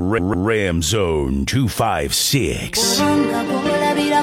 Ramzone 256. That's why I'm waiting at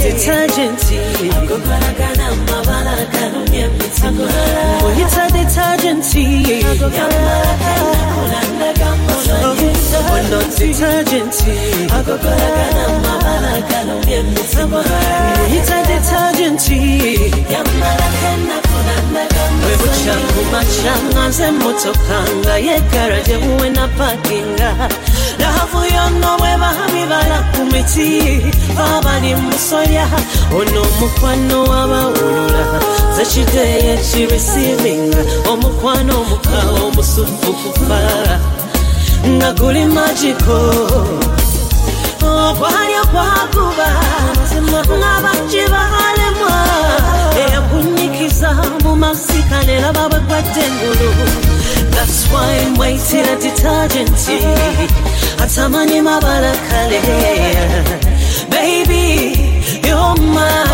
detergent. Atamani mabala kale. Baby, you're my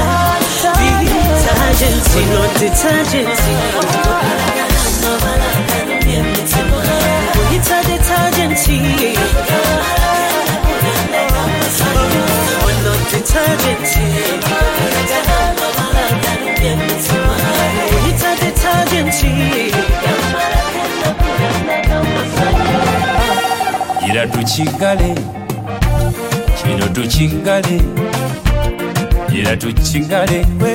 detergent, not detergent. It's a detergent. We're not detergent. It's a Gira tuchingale, chino tuchingale, gira tuchingale, we.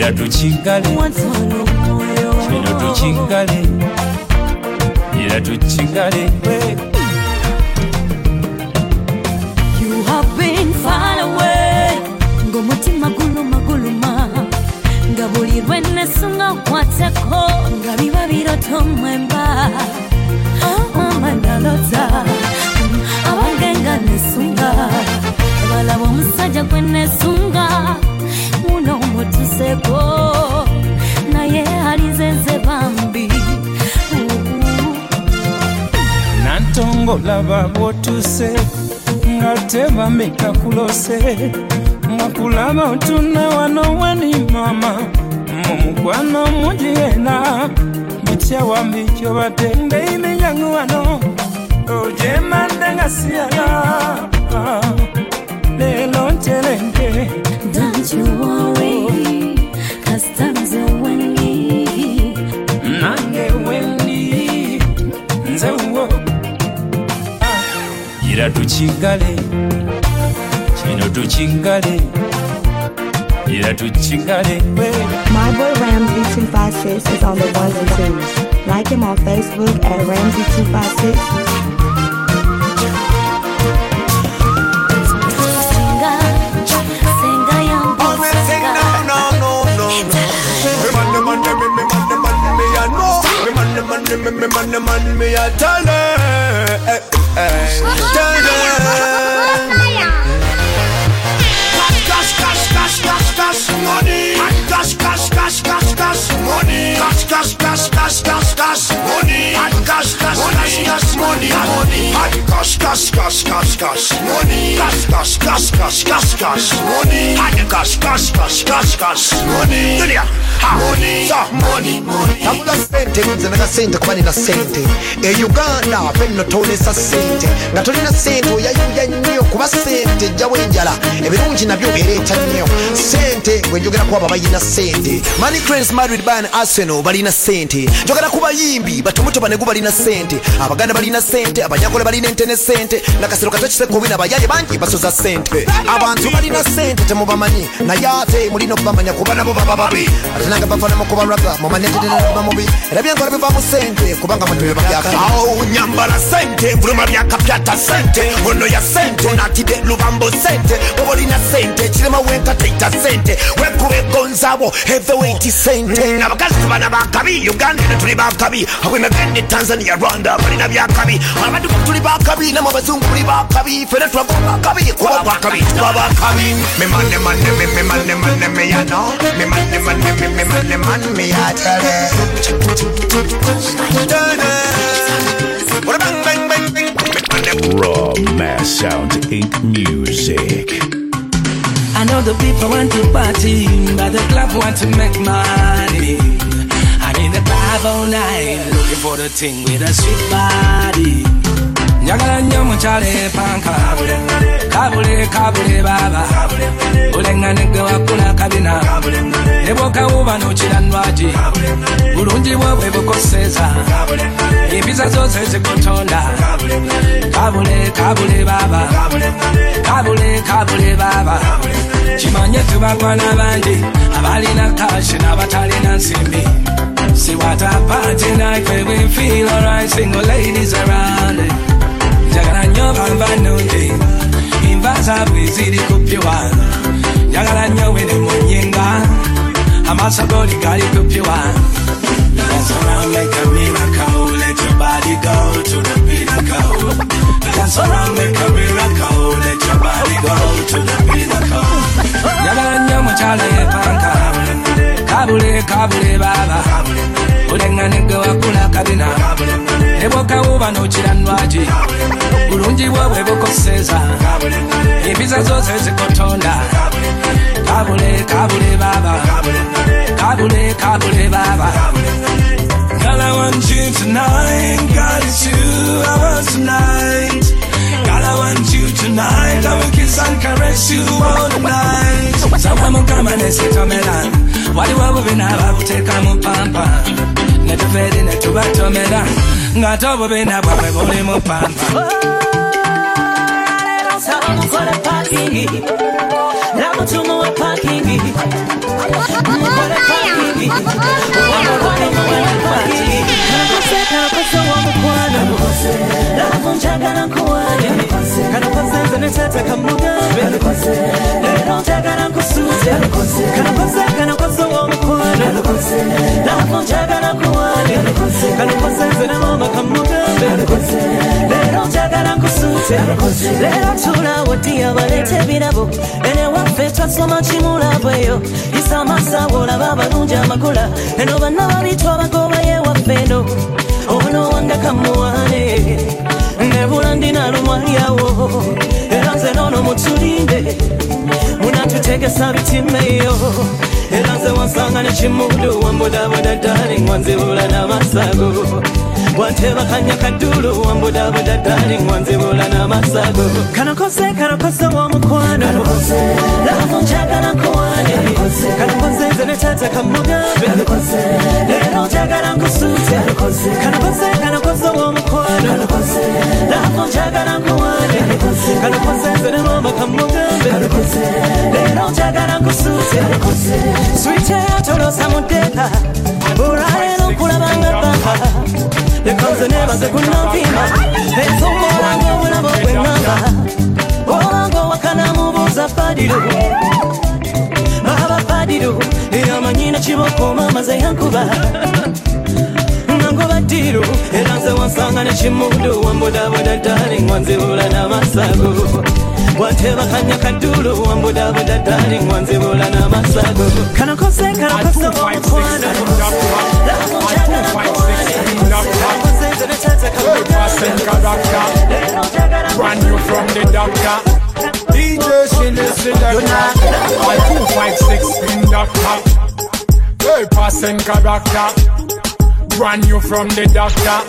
Era tuchingale, era tuchingale, era tuchingale. You have been far away. Ngomoti magulu maguluma. Ngabuli rwene sunga watako. Ngabiba biroto mwemba. Oh mandalota. Awangenga nesunga. Abalawo musajja kwene sunga. Uno motuseko na ye alizenze bambi nantongo lava botuse ngateva meka kulose makulama tuna wano wani mama mumukwana mujena mitya wambicho batende ine yangu wano oje mandanga siala lelo chelenge. Don't you worry, cause time's a windy. Nange windy, nze uwo. Ira tuchingale, chino tuchingale, ira tuchingale. My boy Ramzone 256 is on the ones and twos. Like him on Facebook at Ramzone 256. Man, me a tanner, cash, money, cash, money, cash, money, cash, money, money, cash, money, cash, money, cash, money. Money, money, money. I'm not sentence, and I sent a quantity of sente. A Uganda, Penotonis, a sente. Naturina Sento, Yayu, Kwasente, Jawinjala, Evidunchin of you, Eretanio, Sente, when you get a Kuba by Innocente. Money Cranes married by an Arsenal, but Innocente. Jogarakuba Yimbi, but Tomoto Baneguba Innocente. Abagana Barina Sente, Abayakola Barina Sente, Nakasokach, Kovina, Bayabanki, Basuza Sente. Abantu Barina Sente, Tomobamani, Nayate, Molino Bamania, Kubana. Nanga bafana mukuba raga mama nende naba mubi rabyangora bivamu sente kubanga mutwe bakyaka au nyambara sente vruma byakapyata sente ngono ya sente natide lubambo sente obolina sente chilema wenka taita sente wekube gonzabo heavyweight sente nabakazi bana bakabi Uganda tuli bakabi akwina gende Tanzania Rwanda balina byakabi abantu tuli bakabi na mabazungu tuli bakabi fere twa bakabi kwa bakabi babakabi me man me ya no me man man, me I tell it. Raw Mass Sounds, Inc. music. I know the people want to party, but the club want to make money. I need the club all night, looking for the thing with a sweet body. Nyagala nyo mchale panka, kabule baba, ulenga nige wakula kabina. Eboka uba no chilanwaji, urunji wawe bukoseza, ibiza zoze zikutonda. Kabule baba, chimanye tubakwa na bandi, abalina cash na batalina nsimbi. See what a party night where we feel alright, single ladies around it. Jagala nyo bamba nundi Invaza wiziri kupiwa Jagala nyo wene mwenyenga Amasa goli kari kupiwa Dance around like a miracle. Let your body go to the pinnacle. Dance around like a miracle. Let your body go to the pinnacle. Jagala nyo mchale panka Kabule baba Ulenga nigo wakula kabina Eboka uba no chiranwaji Urunji wawe bukoseza Ibiza zoze zikotonda Kabule baba Girl, I want you tonight. God, it's you, I want tonight. Girl, I want you tonight. I will kiss and caress you all night. Sawa mukama nesitomela waliwo bubina babuteeka mu pampa netufeeri netubatomera ngate obubina bwabwe buli mu pampa mukola pakingi namutumu wa pakingi Let Ono wanga kamuane, nebulandi na lumwaliawo. Eranze nono mutulinde, munatutega sabiti meyo. Eranze wansanga ne chimudu, wamboda boda darling, wanze bula na masago. Wateva kanya kadulu, wamboda boda darling, wanze bula na masago. Kanakose wamukwano, lafunja kanakuane, kanakose zenetata kamugabe, leronja kanakusute. Sweet tolo samudeka, burare no kulabanga baba. The cousin never said good nothing. They so more I go when I'm up with mama. Oh, I go I can't move zapadido. Iamanyina chiboko mama zayankuba. Diru, eranze wansanga ne chimudu, wamboda boda darling, wanze bula na masago. Wateva kanya kadulu, wamboda boda darling, wanze bula na masago. Kanakose wamukwana, brand new from the doctor. DJ she listen to doctor, 1256 in doctor, 12% character. Brand new from the doctor.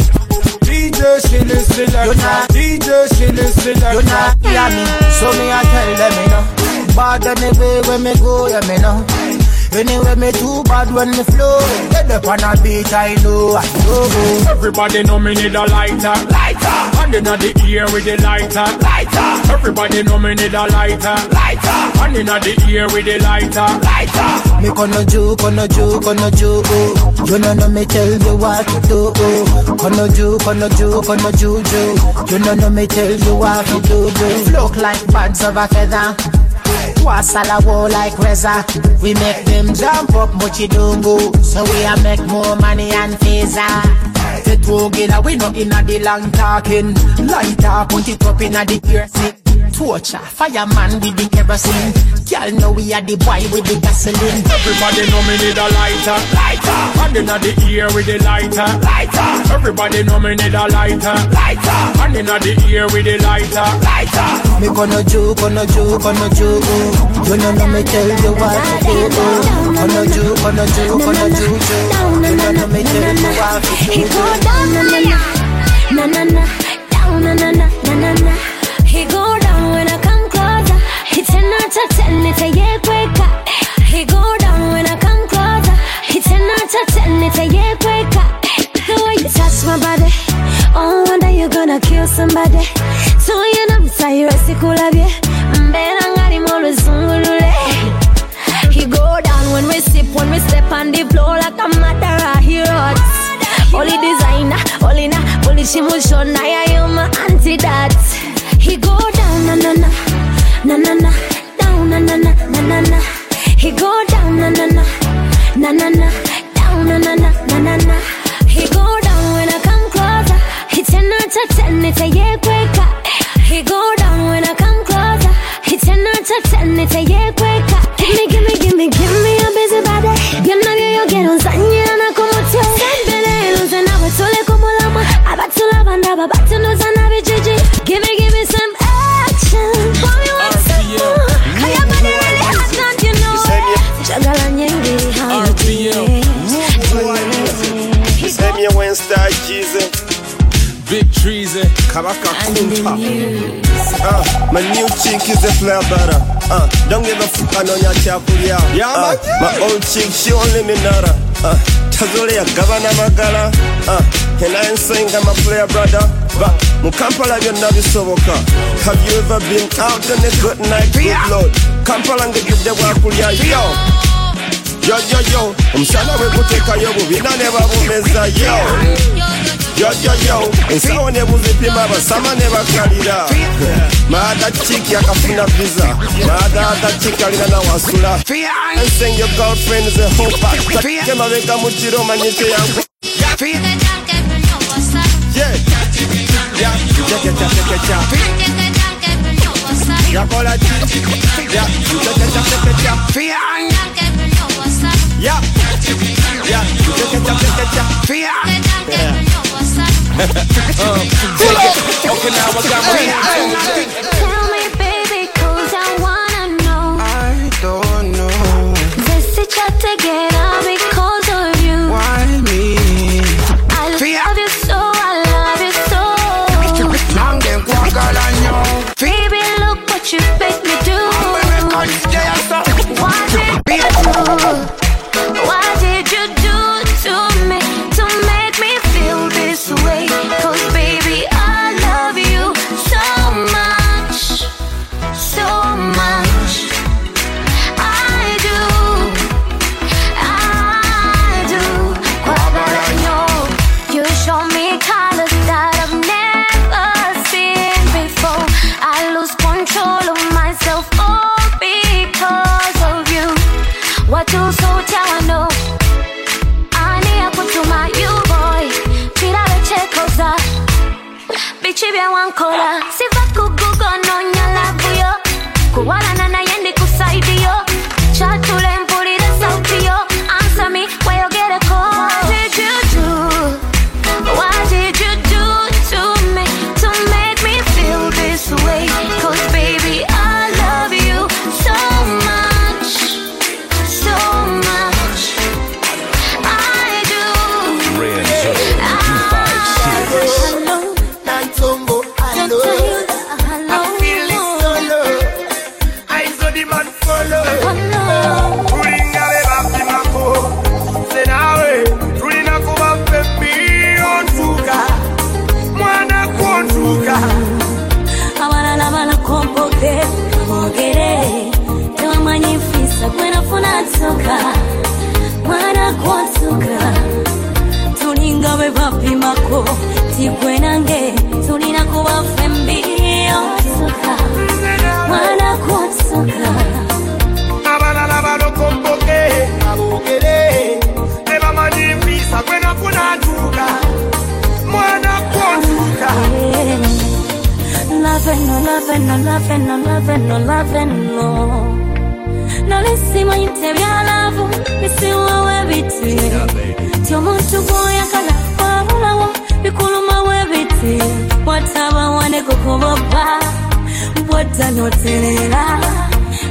DJ she listen like that. DJ she listen like that. Yeah me, so me I tell them you know. Bad anyway when me go, yeah me know. Anyway me too bad when me flow. Get up on a beat, I know. Everybody know me need a lighter. And inna the ear with the lighter. Everybody know me need a lighter. And inna the ear with the lighter. Me gonna joke. You know me tell you what to do. Gonna joke. You know me tell you what to do. Look like birds of a feather. What's all a war like Reza? We make them jump up much don't go. So we a make more money and pizza. The two girl we not inna the long talking. Lighter put it up inna the piercing. Torture, fireman with the kerosene. Y'all know we are the boy with the gasoline. Everybody know me need a lighter. And inna the ear with the lighter. Everybody know me need a lighter. And inna the ear with the lighter. Me gonna joke. You know me tell you what to do. Gonna joke. You know me tell you what to do. He go down na na, down na na. He go down when I come closer. It's not a tell if I get quicker. He go down when I come closer. It's not a tell if I get quicker. The way you touch my body, oh wonder you gonna kill somebody. So you know say you're sick of you. Mbele ngari molo zungulule. He go down when we sip, when we step on the floor like a matter of heroes. Only designer, only na, only chimushon. I am my auntie that. He go down na na na, down na na na. He go down na na na, down na na na. He go down when I come closer. It's not a ten, it's a year quicker. He go down when I come closer. It's not a ten, it's a year quicker. Give me a busy body. You know you get on Sunday and I come with you. Sembele luze na batule kumulama, abatula banda babatunu zana bijiji. Give me some action. Pull me what's up. Cause your body really hot, don't you know? Jagala nyingi hauti. Send me a Wednesday cheese. Big trees and Karaka Kunta. My new chick is a flare butter. Don't give a fuck, I know your chapulia. My old chick, she only minara. Tazulia Gavana Magala. And I ain't saying I'm a player brother. But Mukampala, you know you so woke up. Have you ever been out on a good night? Good Lord. Kampala and give the wapulia. Yo. yo. I'm sorry we put it on you, but we don't ever move inside yo. Yo. And someone never zip him up, but someone never carry that. My other chick, you can find a visa. My other chick, you can wasula. And send your girlfriend is a whole pack. Come and make a muchiro man, you say I'm. Yeah. Ya call a chick, tell me, baby, 'cause I wanna know. I don't know. This is just to get up because of you. Why me? I love you so, Baby, look what you make me do. Why did you do to me, to make me feel this way? 'Cause baby, I love you so much, so much. I do. What would I know? You show me colors that I've never seen before. I lose control of myself all because of you. What do so tell I know? I need a put to my you boy. Pila leche cosa. Bichi bien wankora. Si va kugugo no nyalavu yo. Kuwala nana yendi kusaidi yo. Chatule mpulire sauti yo. Answer me where you get a call. What did you do? What did you do to me? To make me feel this way. 'Cause baby, I love you so much, so much. I do. Hello, Nantombo, hello. I'm feeling solo. I saw the man follow. Pulling a leva fi mako. Senawe, pulling a kuba pepi ontuka. Mwana kontuka. Abala labala komboke, komogere. Tewa manyifisa, kwena funa tsuka. Mwana kontuka. Tulinga webapi mako, tikwenange, tulina kuwa fembi osuka, wana kutsuka. Abala labalo komboke, abogele, eba manifisa kwena kuna duka, mwana kutsuka. Loving no. Now let's see my interview, I love you, let's see what we do. Tell me to go, I can't fall in love, because I'm away with you. What time I want to go over, what I know to it up.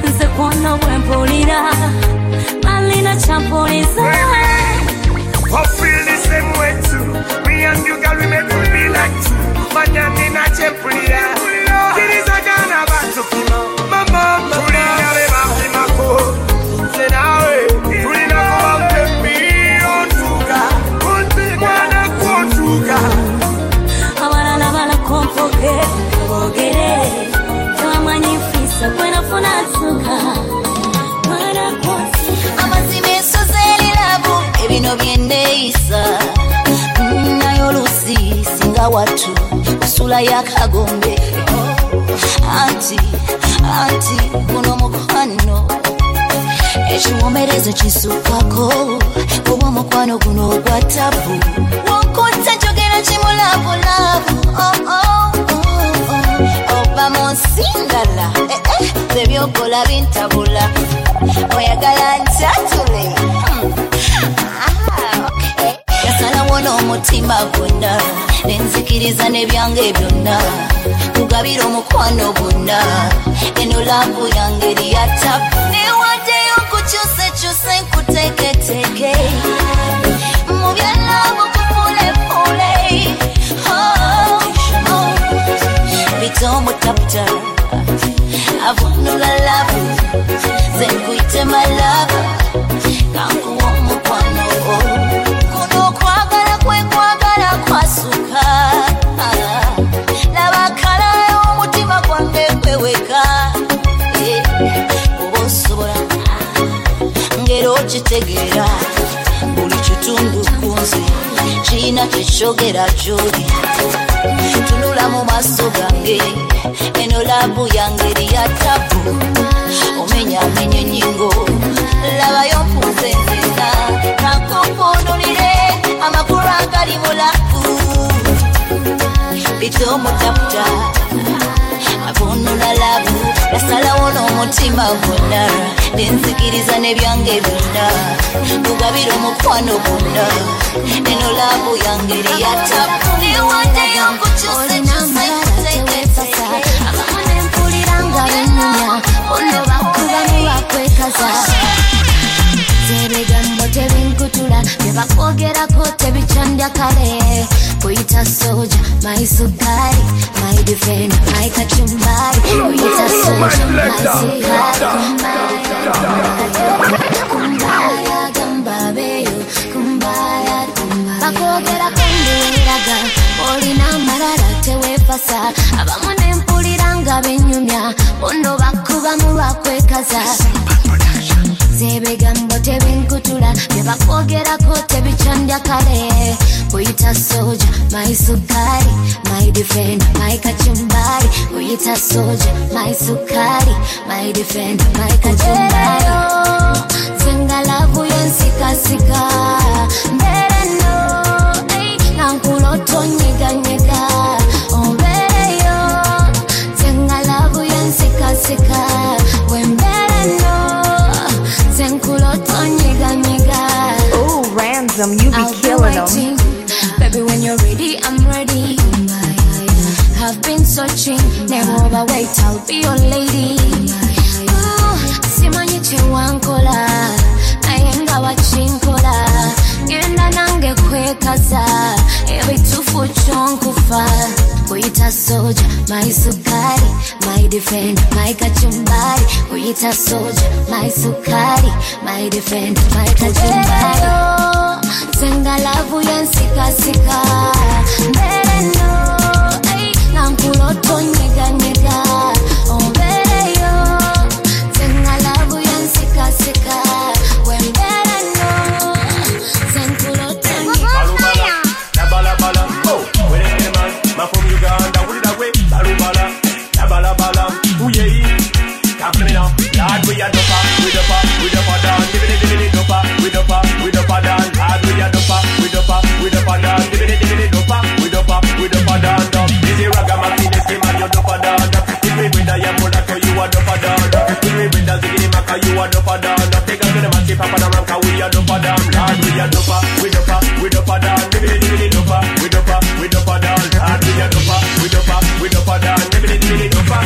And the corner when pulling up, Malina Champolis. I feel the same way too, me and you, girl, we make me be like two. But I'm in a Champolia, it is a Ghana battle, Mama, Mama. Watu kusula ya kagombe Auntie kuno mukwano echiwomerezo chisukako kubo mukwano kuno gwatabu wokuta jogera chimulabu labu oh oba monsingala zebyokola bintabula oyagala ntatule Wono mutima gunda nenzikiriza nebyange byonna kugabira omukwano gunda eno lambu yange liyatapu newaddeyo nkukyusekyuse nkuteeketeke mu byalabu kufulepule bita omutaputa avunula labu ze nkuyite malaba kankuwa omukwano kwasuka nabakala omutima gwange gweweka obosobola ngero ochitegera buli kitundu kunze kirina ky'okyogera gy'oli tunula mu maaso gange eno laabu yange ya tabu omenyaamenya ennyingo labayo mpuze nzeza nakomponulire amakulu agali mu laabu bitomutaputa abonula laabu nasalawo n'omutima gwonna nenzikiriza n'ebyange byonna mugabira omukwano gwonna eno laabu yange ya tabu Bakogerako tebichandya kale kuyita soja my sukari my defend my kachumbari kuyita soja my sukari kumbaya gambabeyo kumbaya kumbaya bakogerako ndiraga olina amalala tewefasa abamu nempuliranga benyumya bono bakubamu bakwekaza Zebigambo tebinkutula Bebakogerako tebichandya kale Kuyita soja my sukari my defend my kachumbari Kuyita soja my sukari my defend my kachumbari Zenga labu yensika sika Mbere no Nankuloto nyiga nyiga Mbere yo Zenga labu yensika sika Them, you be I'll killing them Baby, when you're ready, I'm ready I've been searching Never overweight, I'll be your lady Simanyi chewankola Naye nga wachinkola Genda nange kwekaza Ebitufu chonkufa Kuyita soja, my sukari My defend, my kachumbari Kuyita soja, my sukari My defend, my kachumbari Zenga labu yensika sika Mbere no Nankuloto nyiga nyiga Mbere yo Zenga labu yensika sika Mbere no Zenkuloto nyiga Barubala, nabalabala Oh, when a man, ma from Uganda Put it away, barubala, nabalabala Ooh yeah, come to me now Lord, we are dopa, we dopa, we dopa down Give it, dopa, we dopa, we dopa down With the panda, give it up, with the panda, dog. Is it ragamuffin? Is it man? You're the panda, dog. Give me with the yamonaka, you are the panda, dog. Give me with the ziggy maka, you are the panda, dog. Take out the massive papa, the ranka, we are the panda, dog. We are the panda, with the panda, give it up, with the panda, dog. We are the panda, with the panda, give it up,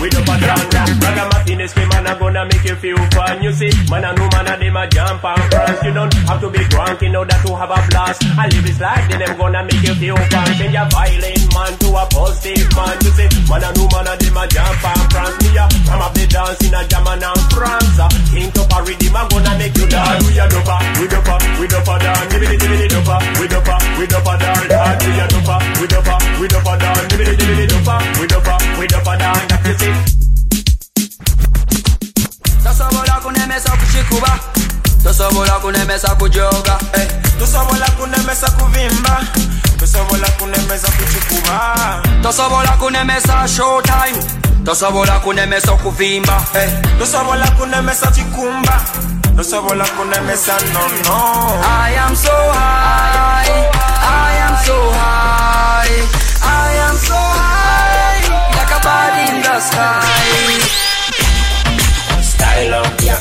with the panda, dog. Ragamuffin is me, man, I'm gonna make you feel fun. You see, man, I know, man, I dem a jump and prance. You don't have to be drunk in order to have a blast. I live this life, then I'm gonna make you feel fun. Change a violent man to a positive man. You say, man and woman and them a jump and prance. Me a come up the dance in a German and France. Think up a rhythm, I'm gonna make you dance. We a dopa, we dopa, we dopa down. Give me the dopa, we dopa, we dopa down. We a dopa, we dopa, we dopa down. Give me the dopa, we dopa, we dopa down. That is it. Tosobola kunemesa kuchikuba Tosobola kunemesa kujoga Tosobola kunemesa kuvimba Tosobola kunemesa kuchikuba Tosobola kunemesa showtime Tosobola kunemesa kuvimba Tosobola kunemesa chikumba Tosobola kunemesa no I am so high I am so high I am so high Like a bird in the sky Stylombia,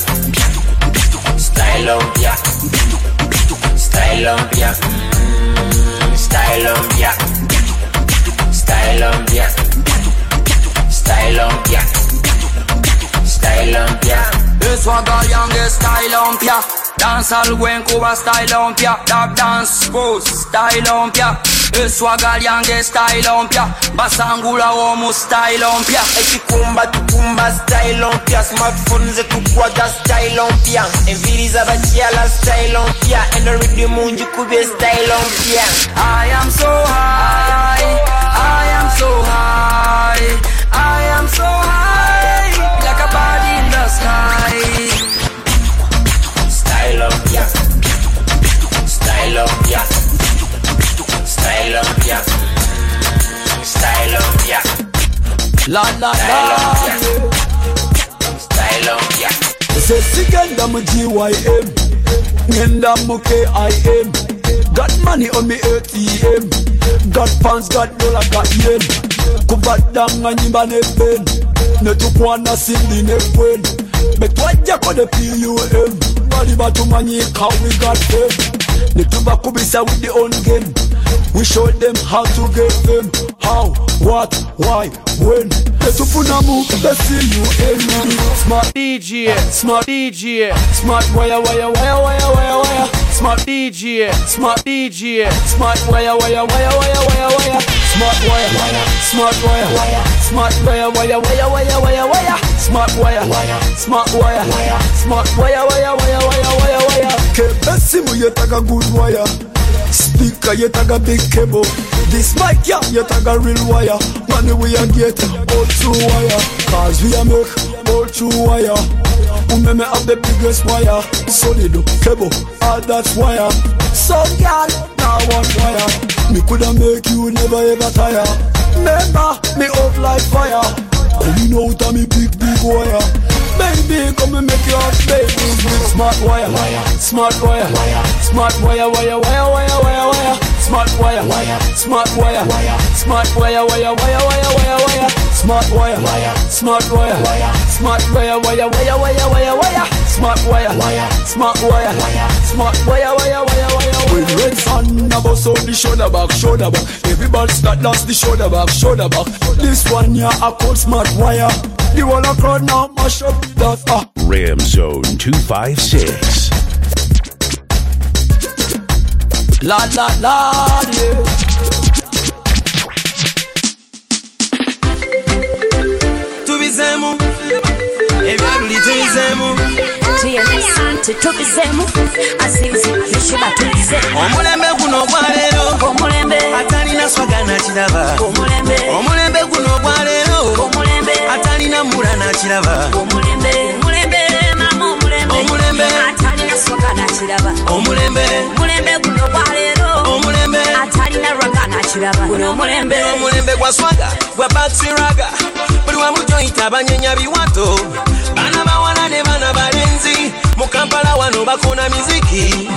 Stylombia, Stylombia, Stylombia, Stylombia, Stylombia, Stylombia. This one got youngest Stylombia. Dance all when Cuba Stylombia. Dab dance pose Stylombia. Eswagaliange style ompia basangula womu style ompia ekikumba tukumba style ompia smartphone zetu kwaga style ompia enviriza bachiala style ompia and already munji kube style ompia I am so high I am so high I am so high like a bird in the sky La la la. Style on ya. Say second I'm a GYM. Ngendam KIM. Got money on me ATM. Got pounds, got dollar, got yen. Kubat dang anyibane pen. Netukwana sindi nepwen. Betwaja kwa de PUM. Balibatu manyika we got them. Netuba kubisa with the own game. We show them how to get them. How, what, why, when. Netupunamu, PUM. Smart DJ, smart DJ. Smart wire, wire, wire, wire, wire, wire. Smart DJ, smart DJ. Smart wire, wire, wire, wire, wire, wire. Smart wire, wire, smart wire, wire. Smart wire, wire, wire, wire, wire, wire. Smart wire, wire, smart wire, wire. Smart wire, wire, wire, wire, wire, wire. Kebesimu yetaga good wire. Speaker, you tag a big cable. This mic, yeah, you tag a real wire. Money we a get, all true wire. Cause we a make, all true wire. Umeme have the biggest wire. Solid cable, all that wire. So y'all, now one wire. Me coulda make you never ever tire. Remember, me up like fire. And you know that me big, big wire. Baby, come and make your baby. Smart wire, wire, smart wire, wire, smart wire, wire, wire, wire, wire, wire, smart wire, wire, smart wire, wire, smart wire, wire, wire, wire, wire, wire, smart wire, wire, smart wire, wire, smart wire, wire, wire, wire, wire, wire, smart wire, wire, smart wire, wire, smart wire, wire, wire, wire. When red sun above, so the shoulder back, shoulder back. Everybody start dance the shoulder back, shoulder back. This one here I call smart wire. You wanna crowd now, mash up that Ramzone 256. La la la, yeah. Tubizemo, everybody tubizemo. Tiyelesi, tubizemo. Asizi, yishiba tubizemo. Omulembe kuno gwalero. Omulembe, atani na swaga na chidaba. Omulembe, omulembe kuno gwalero. Atani na mura na chilava. Omulembe, mulembe, mama mulembe. Omulembe, atani na soka na chilava. Omulembe, mulembe kuno walero. Omulembe, atani na raga na chilava. Kuno mulembe, mulembe kwa swaga, kwa batsiraga. Buli wa mujo itabanyenya biwato. Bana bawana ne bana balenzi. Mukampala wano bakona miziki.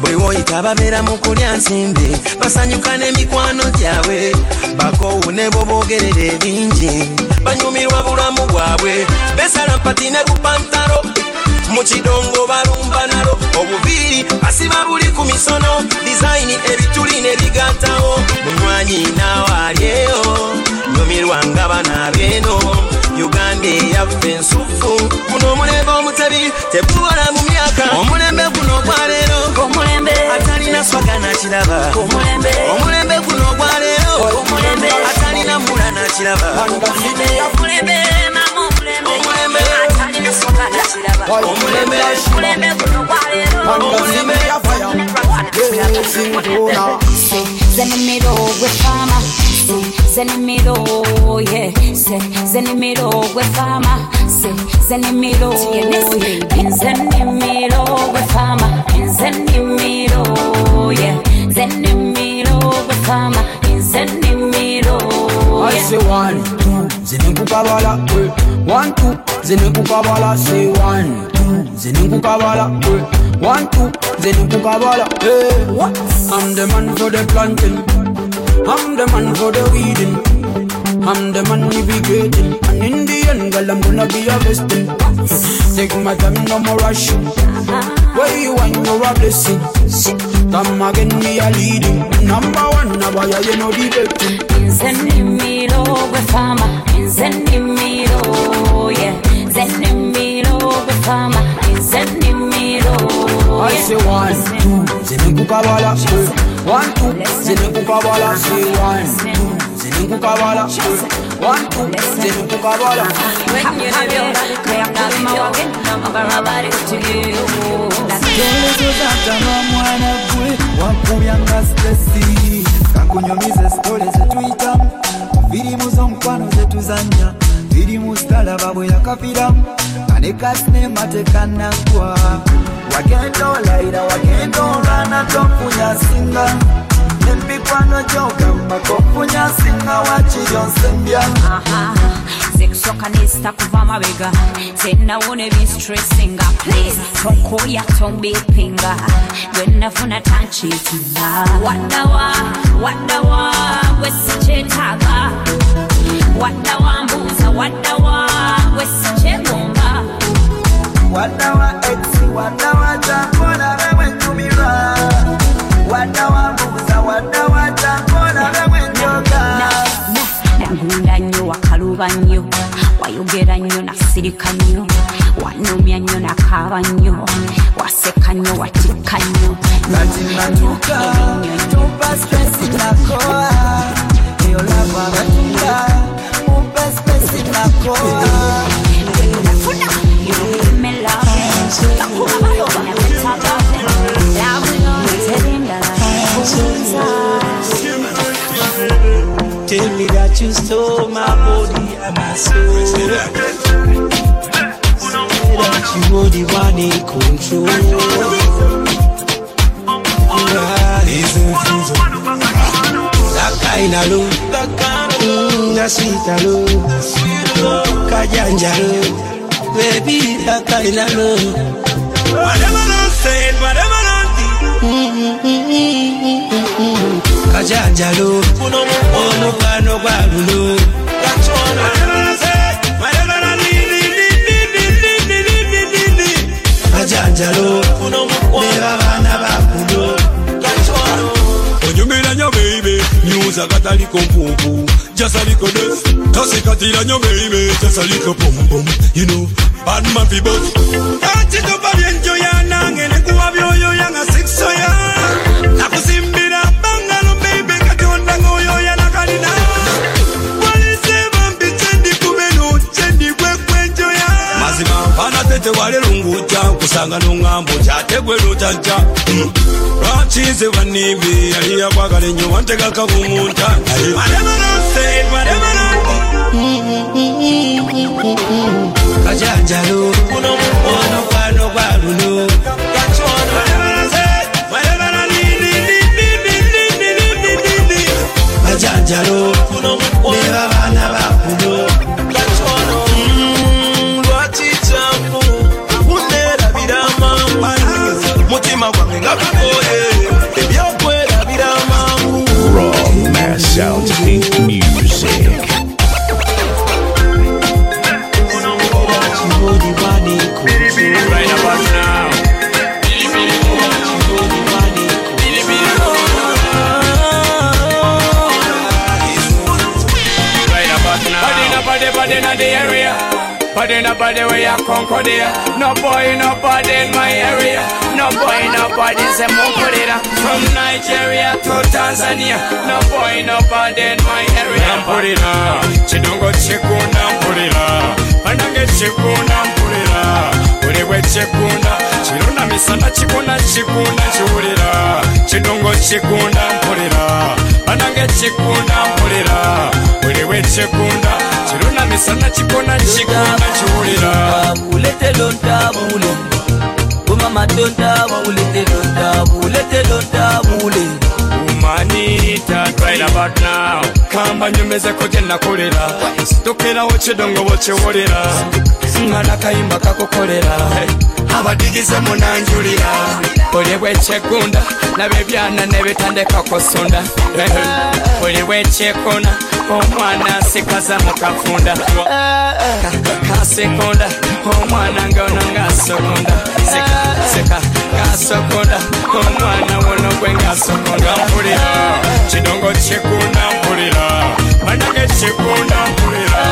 Buli wo itabamera mukulya nsimbi. Basanyuka ne mikwano jawe. Bako une bobogerere bingi. Banyumirwa bulamu bwabwe besala mpati ne kupantaro mu kidongo balumba nalo obubiri asiba buli ku misono design ebitulina bigantawo munywanyi nawalyeyo nyumirwa ngabana beno Uganda yaffe nsufu kuno omulembe omutebi tebuwala mu myaka omulembe guno gwalero omulembe atali na swaga na kiraba omulembe guno gwalero omulembe atali na mula na kiraba omulembe mamu omulembe atali na swaga na kiraba omulembe guno gwalero omulembe yafaya zenemiro gwefama zenemiro yeah zenemiro gwefama zenemiro zenemiro gwefama zenemiro yeah zenemiro gwefama zenemiro I say 1 2 zeneku kabala 1 2 zeneku kabala say 1 2 zeneku kabala 1 2 zeneku kabala eh what I'm the man for the planting. I'm the man for the weeding. I'm the man navigating. And in the end, girl, I'm gonna be harvesting. Take my time, no more rushing. Where you want, no a blessing. Come again, we are leading. Number one, now why you know the victim? Zenimiro, Befama. Zenimiro, yeah. Zenimiro, Befama. Zenimiro. I say 1 2, Zeniku Kabala. 1 2, Zeniku Kabala. Say 1 2, Zeniku Kabala. 1 2, Zeniku Kabala. When you have your body, I'm not walking. I'm gonna body to you. That's Vidi mustala babu ya kafira Anekasne matekana kwa Wagendo laida, wagendo rana Topunya singa Nipikwana joka mpako kunya singa wachi yonsembia. Sokanista kuvama wega tena wone be stressinga please toko ya tombe pinga wena funa tanchi tila wadawa wesiche taba wadawa mbuza wadawa wesiche bomba wadawa etsi wadawa chakona wewe tumira wadawa mbuza wadawa chakona wewe njoka Ngundanyo wakalubanyo wayogeranyo nasirikanyo wanomyanyo nakabanyo wasekanyo watikanyo natinanyo topa stress inakoa yo lava batunga umpa stress inakoa nakuna yo mela nakuna yo nataka love you terinda la tell me that you stole my body and my soul. Say that you were the one in control. That kind of love, that sweet love, kajanja love, baby, that kind of love. Whatever I said, whatever I did. Kajajalo, ono kano babulo. Kajajalo, beba bana babulo. Onyumira nyo baby, nyuza katali kumpupu. Just a little dance, just a katila nyo baby, just a little pum pum. You know, bad man fi boss. Kachi to bali enjoy yana, ngene kuwa bioyo yana sexo ya. Nakusimbira. Anatete wale lunguja, kusanga nungambo, chategwe lutaja Rachize wanibi, ya hiya wakale nyo, wanteka kakumuta Whatever I said, whatever I did Kajajalo, ono pano walulo Whatever I said, whatever I did Kajajalo, neva vana wapulo Raw Mass Sounds, Inc. music. Nobody where I conquer there. Nobody, nobody in my area. Nobody, nobody's a Mongolia. From Nigeria to Tanzania. Nobody, nobody in my area. Nampurila, Chidongo Chiku Nampurila. Panange Chiku Nampurila. Urewe Chikuna. Chiruna Misana Chikuna Chikuna Churila. Chidongo Chiku Nampurila. Panange Chiku Nampurila. Urewe Chikuna. Chiruna misana chikona chikona churira Ulete lonta mule Umama tonta ulete lonta Ulete lonta mule Umanita right about now Kamba nyumeze kutena kurira Tukira uchidongo wachiwurira Ngana kaimba kakukorira Abadigize munanjurira Ulewe chekunda Na bebyana nebitande kakosunda Ulewe chekuna Omwana sikaza mukafunda Kasekunda Omwana ngona ngasokunda Sika kasokunda Omwana wono kwe ngasokunda Mpulira Chidongo chikunda mpulira Manage chikunda mpulira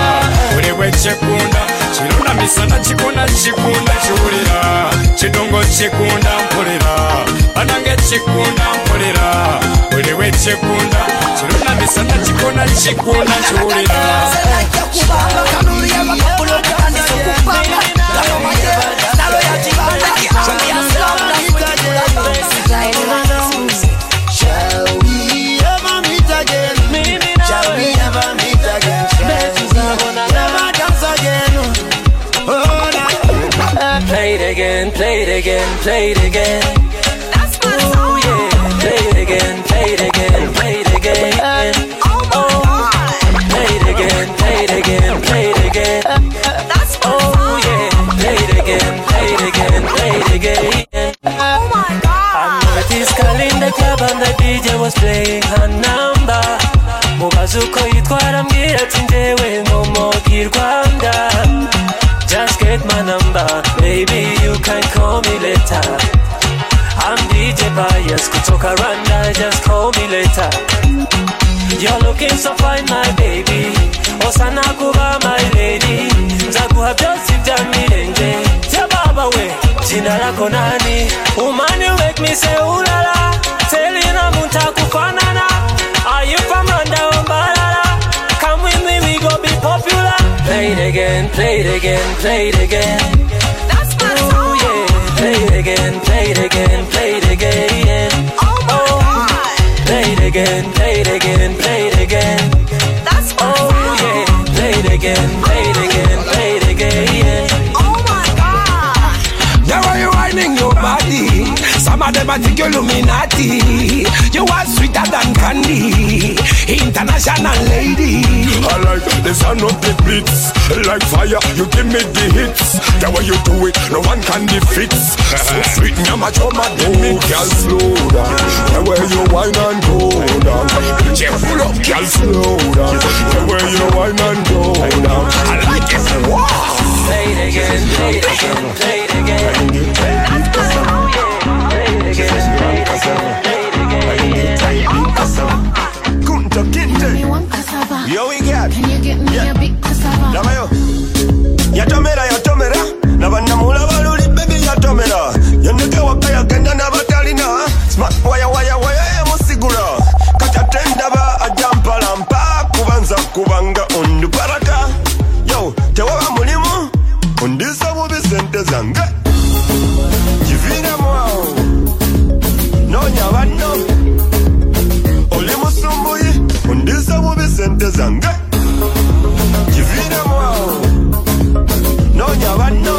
Uliwe chikunda Chiruna misana chikunda chikunda chulira Chidongo chikunda mpulira Manage chikunda mpulira Uliwe chikunda Chiruna misana chikunda chikunda Kuna churi na Seleke kubanga Kanuri ya makapulo Kandiso kupanga Lalo majeba Lalo ya jibanga Chani ya slamba Kujula Shall we ever meet again? Shall we ever meet again? Never dance again Oh no Play it again, play it again, play it again That's my song Play it again, play it again number. Maybe you can call me later. I'm DJ Bias kutoka Rwanda, just call me later. You're looking so fine, my baby. Osana kuba, my lady. Nzaguha byosi bya mirenge. Tia baba we, jina lako nani? Umani wake me say ulala. Telina munta kufanana. Are you from Rwanda or Mbarara? Come with me, we go be popular. Play it again, play it again, play it again. That's my song. Oh yeah, play it again, play it again, play it again. Oh my God. Play it again, play it again, play it again. That's my song. Oh yeah, play it again, play it again, play it again. Oh my God. Now are you whining your body? Some of them I think you're Illuminati. You are sweeter than candy, international lady. I like the sound of the beats, like fire, you give me the hits. The way you do it, no one can defeat. So sweet, nyama choma, give me girl slow down. The way you wine and go down. Jam full of girl slow down. The way you wine and go down. I like it. Wow. Play it again, play it again, play it again. That's play it again. Yo, we got. Can you get me a big cassava? Namayo. Ya tomera, nabana mula baluli baby ya tomera. Yoneka wakaya kenda na batalina. Smart waya musigura. Kata tenda ba ajampa lampa kubanza kubanga undu baraka. Yo, tewa mulimu undisa mubi sente zanga. Jivina mwao. Nyavano Oli musumbuyi Undisa mubi sente zange Jivine mwao No nyavano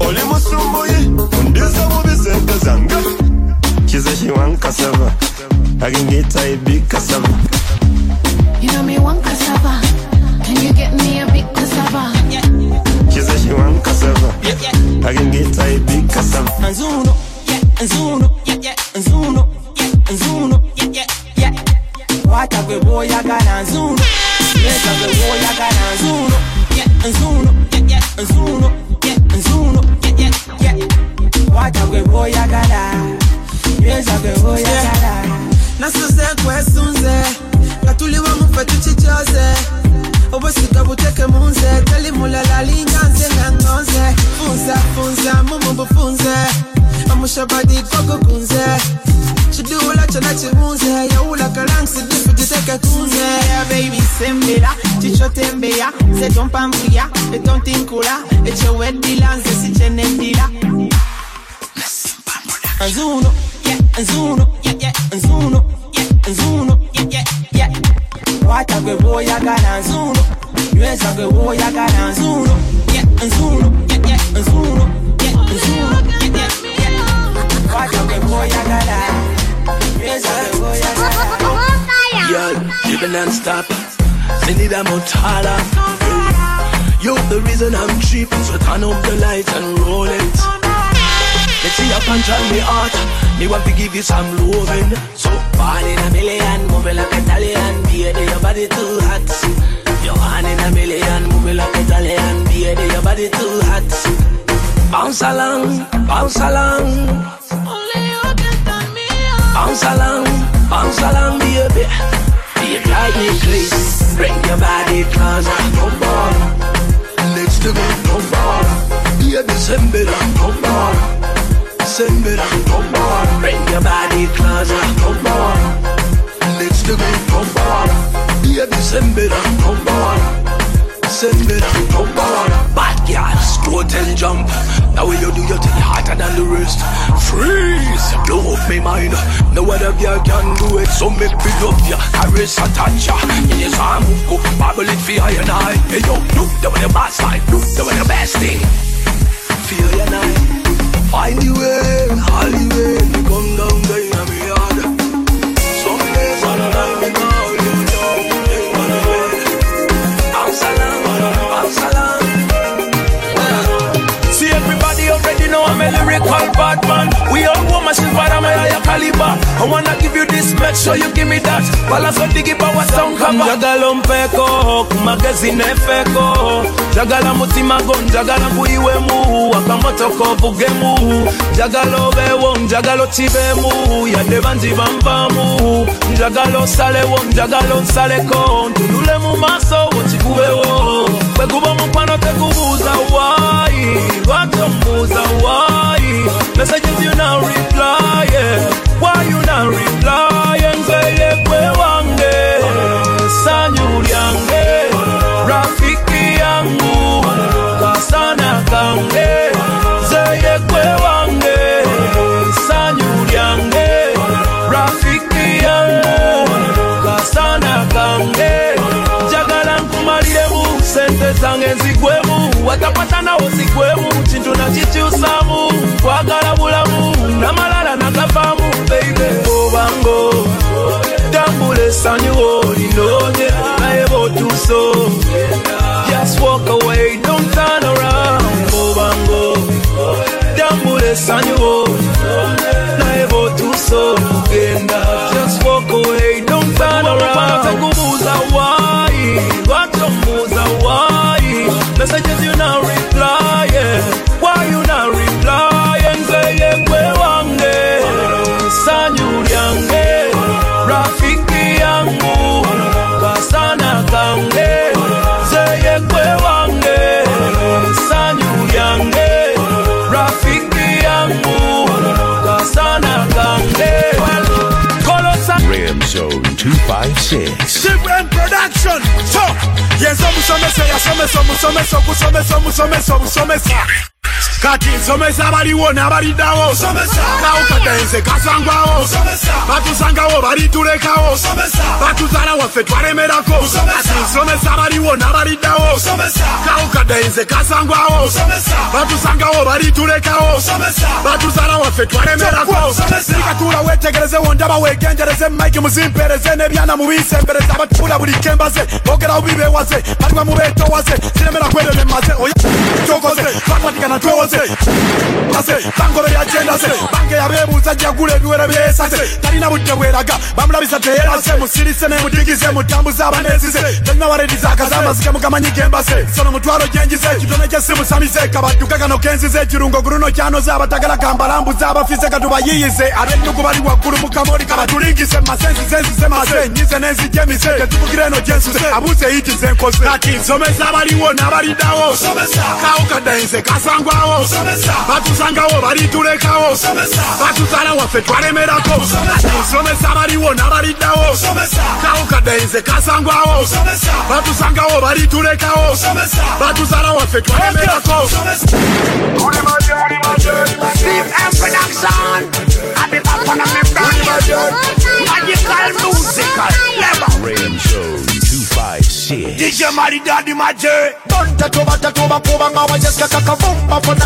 Oli musumbuyi Undisa mubi sente zange She's she want cassava I can get a big cassava. You know me want cassava. Can you get me a big cassava? She's she want cassava I can get a big cassava. Manzuno Nzuno, yeah, Nzuno, yeah, Nzuno, yeah. Wata kwe boya gana Nzuno. Neta kwe boya gana Nzuno, yeah, Nzuno, yeah, Nzuno, yeah, Nzuno, yeah. Wata kwe boya gana. Neta kwe boya gana. Nasuze kwe sunze. Katuli wa mufetu chichoze. Obosika buteke munze. Kali mulala linganze ngangonze. Funza, mumbu funze. Shabadi koko kunze. She do all that she wants. Ya ula kalansi difu jiteke kunze. Yeah baby sembela, chicho tembea. Se ton pambuya, e ton tinkula. E che wedi lanze si chenendila. Anzuno, yeah, Anzuno, yeah, Anzuno, yeah, Anzuno, yeah. Wata kwe woya gana Anzuno. Nweza kwe woya gana Anzuno. Yeah, Anzuno, yeah, Anzuno, yeah, Anzuno, yeah. Yo, living non-stop. Me need a Motala. Yo, the reason I'm tripping, so turn up the lights and roll it. Let's see your punch on me heart. Me want to give you some loving. So ball in a million, moving like Italian. Baby, your body too hot. Your hand in a million, moving like Italian. Baby, your body too hot. Bounce along, bounce along. Only you can turn me on. Bounce along, baby. Be it like me, please. Bring your body closer, no bother. Next to me, no bother. Baby, send me down, no bother. Send me down, no bother. Bring your body closer, no bother. Next to me, no bother. Baby, send me down, no bother. Send me down, no bother. Bad girl, squat and jump. Now when you do your thing harder than the rest. Freeze, blow up my mind. No other girl can do it. So make me love ya, caress and touch ya. In your arm, go babble it for you and I. Hey yo, look, that was the best thing. For you and I. Find the way, all the way. You come down there in my yard. Some days I don't like me now. You know, you wanna go. I'm salam. See everybody already know I'm a lyrical bad man. We all woman, she's bad, I'm a higher caliber. I I wanna give you this, make sure you give me that. Bala so digi pa wa sound cover. Jagala mpeko, kumagazine feko. Jagala mutima gon, jagala buiwe mu. Wakamotoko bugemu. Jagalo bewon, jagalo chibemu. Yande banji bambamu. Jagalo sale won, jagalo sale kon. Tulule mu maso, wachikuwe wo. Wekuba mpano tekubuza wai. Wakambuza wai. Messages you now reply, yeah. Why you not reply? Nzele kwe wange Sanyuri yange Rafiki yangu Kasana kange Nzele kwe wange Sanyuri yange Rafiki yangu Kasana kange Jagala nkumalemu Sente zange nzigwemu Watapata na ozikwemu Chintu na chichi usamu Kwa gala bulamu Na malala na kafamu baby, go and go. Dumbless on you, you know that I able to so. Just walk away, don't turn around. Go and go. Dumbless on you, I able to so. Just walk away, don't turn around. Watch your moves away. Messages you now reply. Why you now reply? And say yeah, Sanyuri yange, Rafiki yangu, Kasana kange, Zeye kwe wange, Sanyuri yange, Rafiki yangu, Kasana kange. Ramzone 256. Different production. So, yes, some Kati, somesa bari wona bari dawo somesa Kaukatense kasangwao somesa Batuzangao bari tulekao somesa Batuzara wafe twaremerako somesa Somesa bari wona bari dawo somesa Kaukatense kasangwao somesa Batuzangao bari tulekao somesa Batuzara wafe twaremerako somesa Sikatura wetegereze wondaba wegengereze Mike muzimpereze nebyana mubisempereze Abatula buli kembaze Bogera ubibe waze Batwa mubeto waze Sinemera kwedele maze Oye chokoze Bakwatika na tuwa Say, Bango de Agenda, say, Banka Rebuza, Jagure, wherever they say, Tarina would do where I got, Bamla is a tail, Samu citizen, and Mudigizam, Tambuzaban, say, then now it is Akazamas, Kamukamani Gamba, say, Sonomutuaro Genji, say, you don't just say, Sami Seka, but Tukano Kenzi, say, Jurungo, Bruno, Jano, Zabataka, Kambaram, Buzaba, Fisaka, Dubai, say, I didn't look about Kurukamori, Katuriki, and my senses, and my say, Nisan, and Jemmy, say, Tukurano, Jensu, I would say it is a Kosaki, Somesabari, Nabari Dao, Somesa, Kaukatan, say, Kasangwa. Somesa, Batuzangao, bari tulekao, Somesa, Batuzara wafe twaremerako, Somesa, Somesa bari wona bari dawo, Somesa, Kaukatense kasangwao, Somesa, Batuzangao, bari tulekao, Somesa, Batuzara wafe twaremerako, Somesa. Steve M production, at the top of the production, magical musical, never. Ramzone 256. DJ Mari Daddy Maje, don't tatuba, poba, mawa, jeska, kakabumba, pona.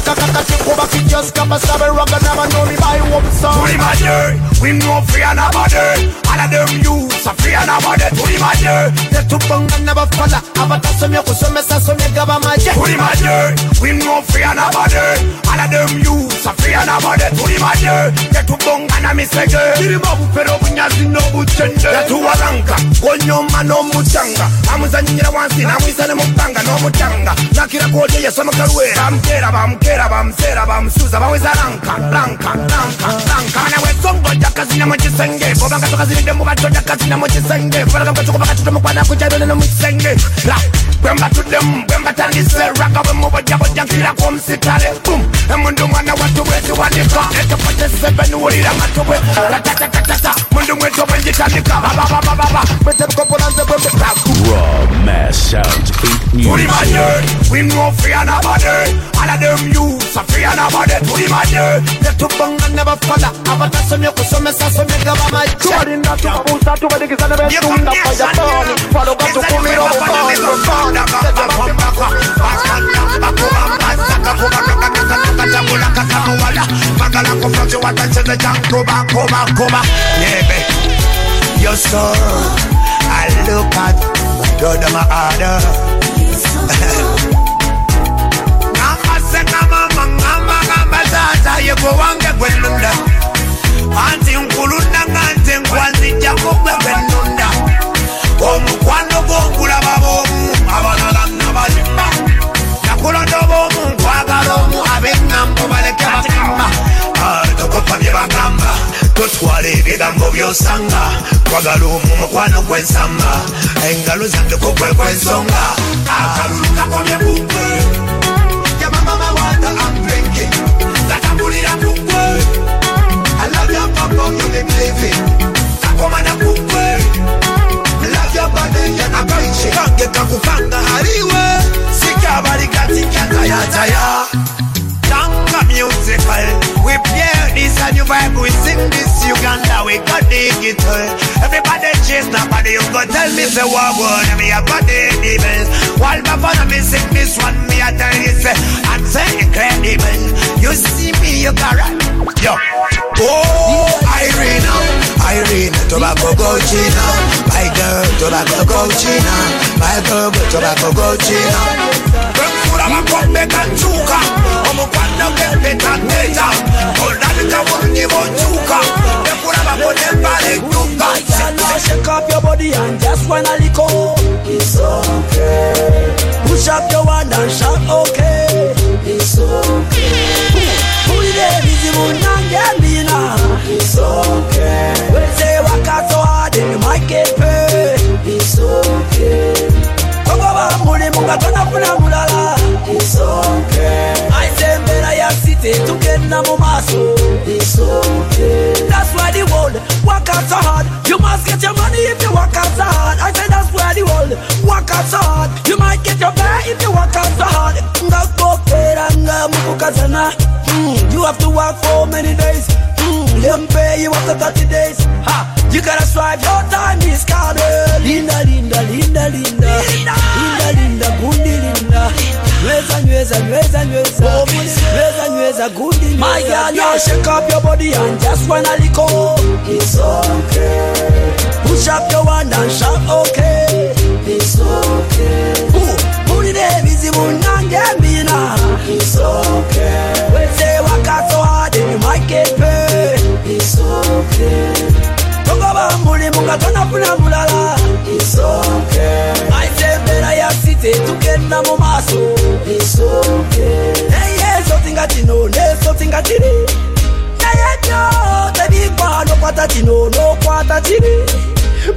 Just come and stab a rock and never know me by one song. To the mother, we know free and mother. All of them youths are free and mother. To the mother, they took bang and never fall. Avatar some you some mess and some you give a magic. To the mother, we know free and mother. All of them youths are free and mother. To the mother, they took bang and I miss it. Diri mabu pero bunyazi no buchende. They took walanka, konyo mano muchanga. Amuzani nyawansi na mwisane mupanga no muchanga. Nakira koje ya sama karuwe. Bamkera bamkera bamsera bamsuza baweza lanka. Na wesongo jakazi na mchisenge. Bobanga tokazi ni demu bato jakazi na mchisenge. Faraga mkachuko baka chuto mkwana kujaibele na mchisenge. La, wemba to them, wemba tandise. Raka wemu bojabo jankila kwa msitale. Boom, mundu mwana watu wetu walika. Eto poche sebe nuhuri la matu wetu. Ratatatatatata, mundu mwetu wenjitalika. Babababababa, mwete mkopulanze bumbi kaku. Raw Mass Sounds 8 News. Uri manye, we know free and abade. All of them youths are free and abade. Uri manye, they took bang and never fall. Avatar some you kusomesa some you gaba maje. Tuwarinda tukabusa tuwadigiza nebe tunda faya tani. Fadoga tukumiro ufani. Your soul, I look at God of my order. Mama, you go and get Twale ebigambo byosanga kwagala omukwano gwensamba engalo zange kugwe kwensonga akalulu kakomye bukwe ya mama mawanda I'm drinking natambulira bukwe I love your papa you make living kakoma na bukwe love your body ya nakaishi kange kakupanga hariwe sikabali katika tayataya Tanga musical, we play this and you vibe, we sing this Uganda, we got the guitar. Everybody chase nobody, you go tell me say what word, me a got the demons. While my father me sing this one, me a tell you say, I'm so incredible. You see me, you got right, yo. Oh, Irene, Irene, tobacco go China, my girl, tobacco go China, my girl, tobacco go China. I'm going to chuka, I'm going to teta. All that I'm chuka. Shake up your body and just wanna lick up. It's okay. Push up your hand and shout okay. It's okay. Pull it there, busy moon and get me now. It's okay. When you say walk out so hard, then you might get paid. It's okay. Come over, money, move on, turn up on a mulala. It's okay. I said, better your city to get Namumaso. It's okay. That's why the world work out so hard. You must get your money if you work out so hard. I said, that's why the world work out so hard. You might get your pay if you work out so hard. You have to work for many days. Pay you after 30 days. Ha! You gotta strive, your time is called. Linda, Linda, Linda, Linda, Linda, Linda, Gundi, Linda. Reza, Reza, Reza, Reza, Reza, Reza, Gundi. My girl, you shake up your body and just wanna lick up. It's okay. Push up your hand and shout okay. It's okay. Who did they busy moon and get me now? It's okay. When they work out so hard, they might get paid. It's okay. It's okay. I said better your city to get Namumaso. It's okay. Hey, yeah, something that you know, there's something that you know. Yeah, the big man, no patatino, no patatini.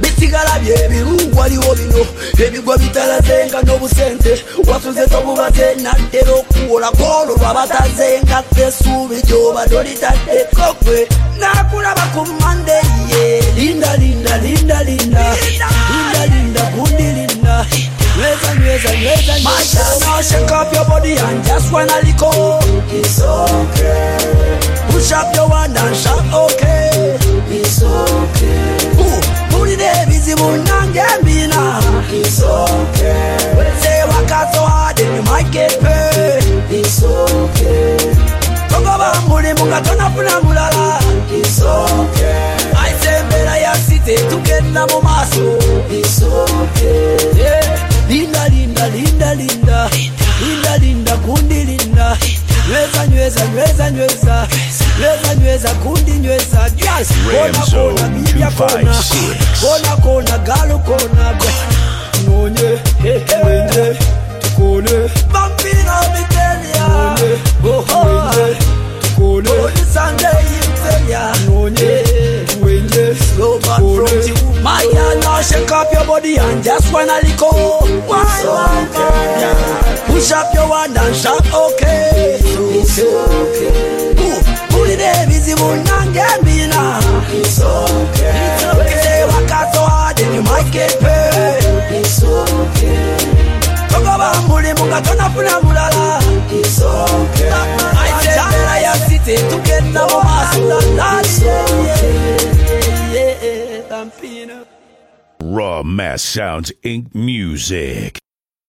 Bitigala baby, what you want to know? Baby, go be tell us, ain't got no sense. What was the top of a ten? Not the local, a call of Babata, saying that the suit over, don't it at the cockway. Nakurabakum Monday, yeah. Linda, Linda, Linda, Linda, Linda, Linda, Bundi, Linda. Listen, listen, listen, my child, now shake up your body and just wanna lick up. It's okay. Push up your hand and shout, okay. It's okay. Busy moon and get me now. It's okay. When you say work out so hard, then you might get paid. It's okay. Talk about money, munga turn up na mulala. It's okay. I say better your city to get Namumaso. It's okay. Yeah. Linda, Linda, Linda, Linda, Linda, Linda, Gundi, Linda. Reza, Reza, Reza, Reza, Reza, Reza, Kundi, Reza, yes. Ramzone 256. Kona, kona, galo, kona, nonye, wenye, tukone. Bambino, mitelia, nonye, tukone. Only Sunday, mitelia, nonye, wenye, tukone. My girl, now shake up your body and just wanna lick up. Why? Push up your hand and shout, okay. It's okay. Pull it there, busy moon and get me now. It's okay. It's okay. When they work out so hard, then you might get paid. It's okay. Talk about money, munga turn up na mulala. It's okay. I said that I am sitting to get now. It's okay. Raw Mass Sounds, Inc. Music.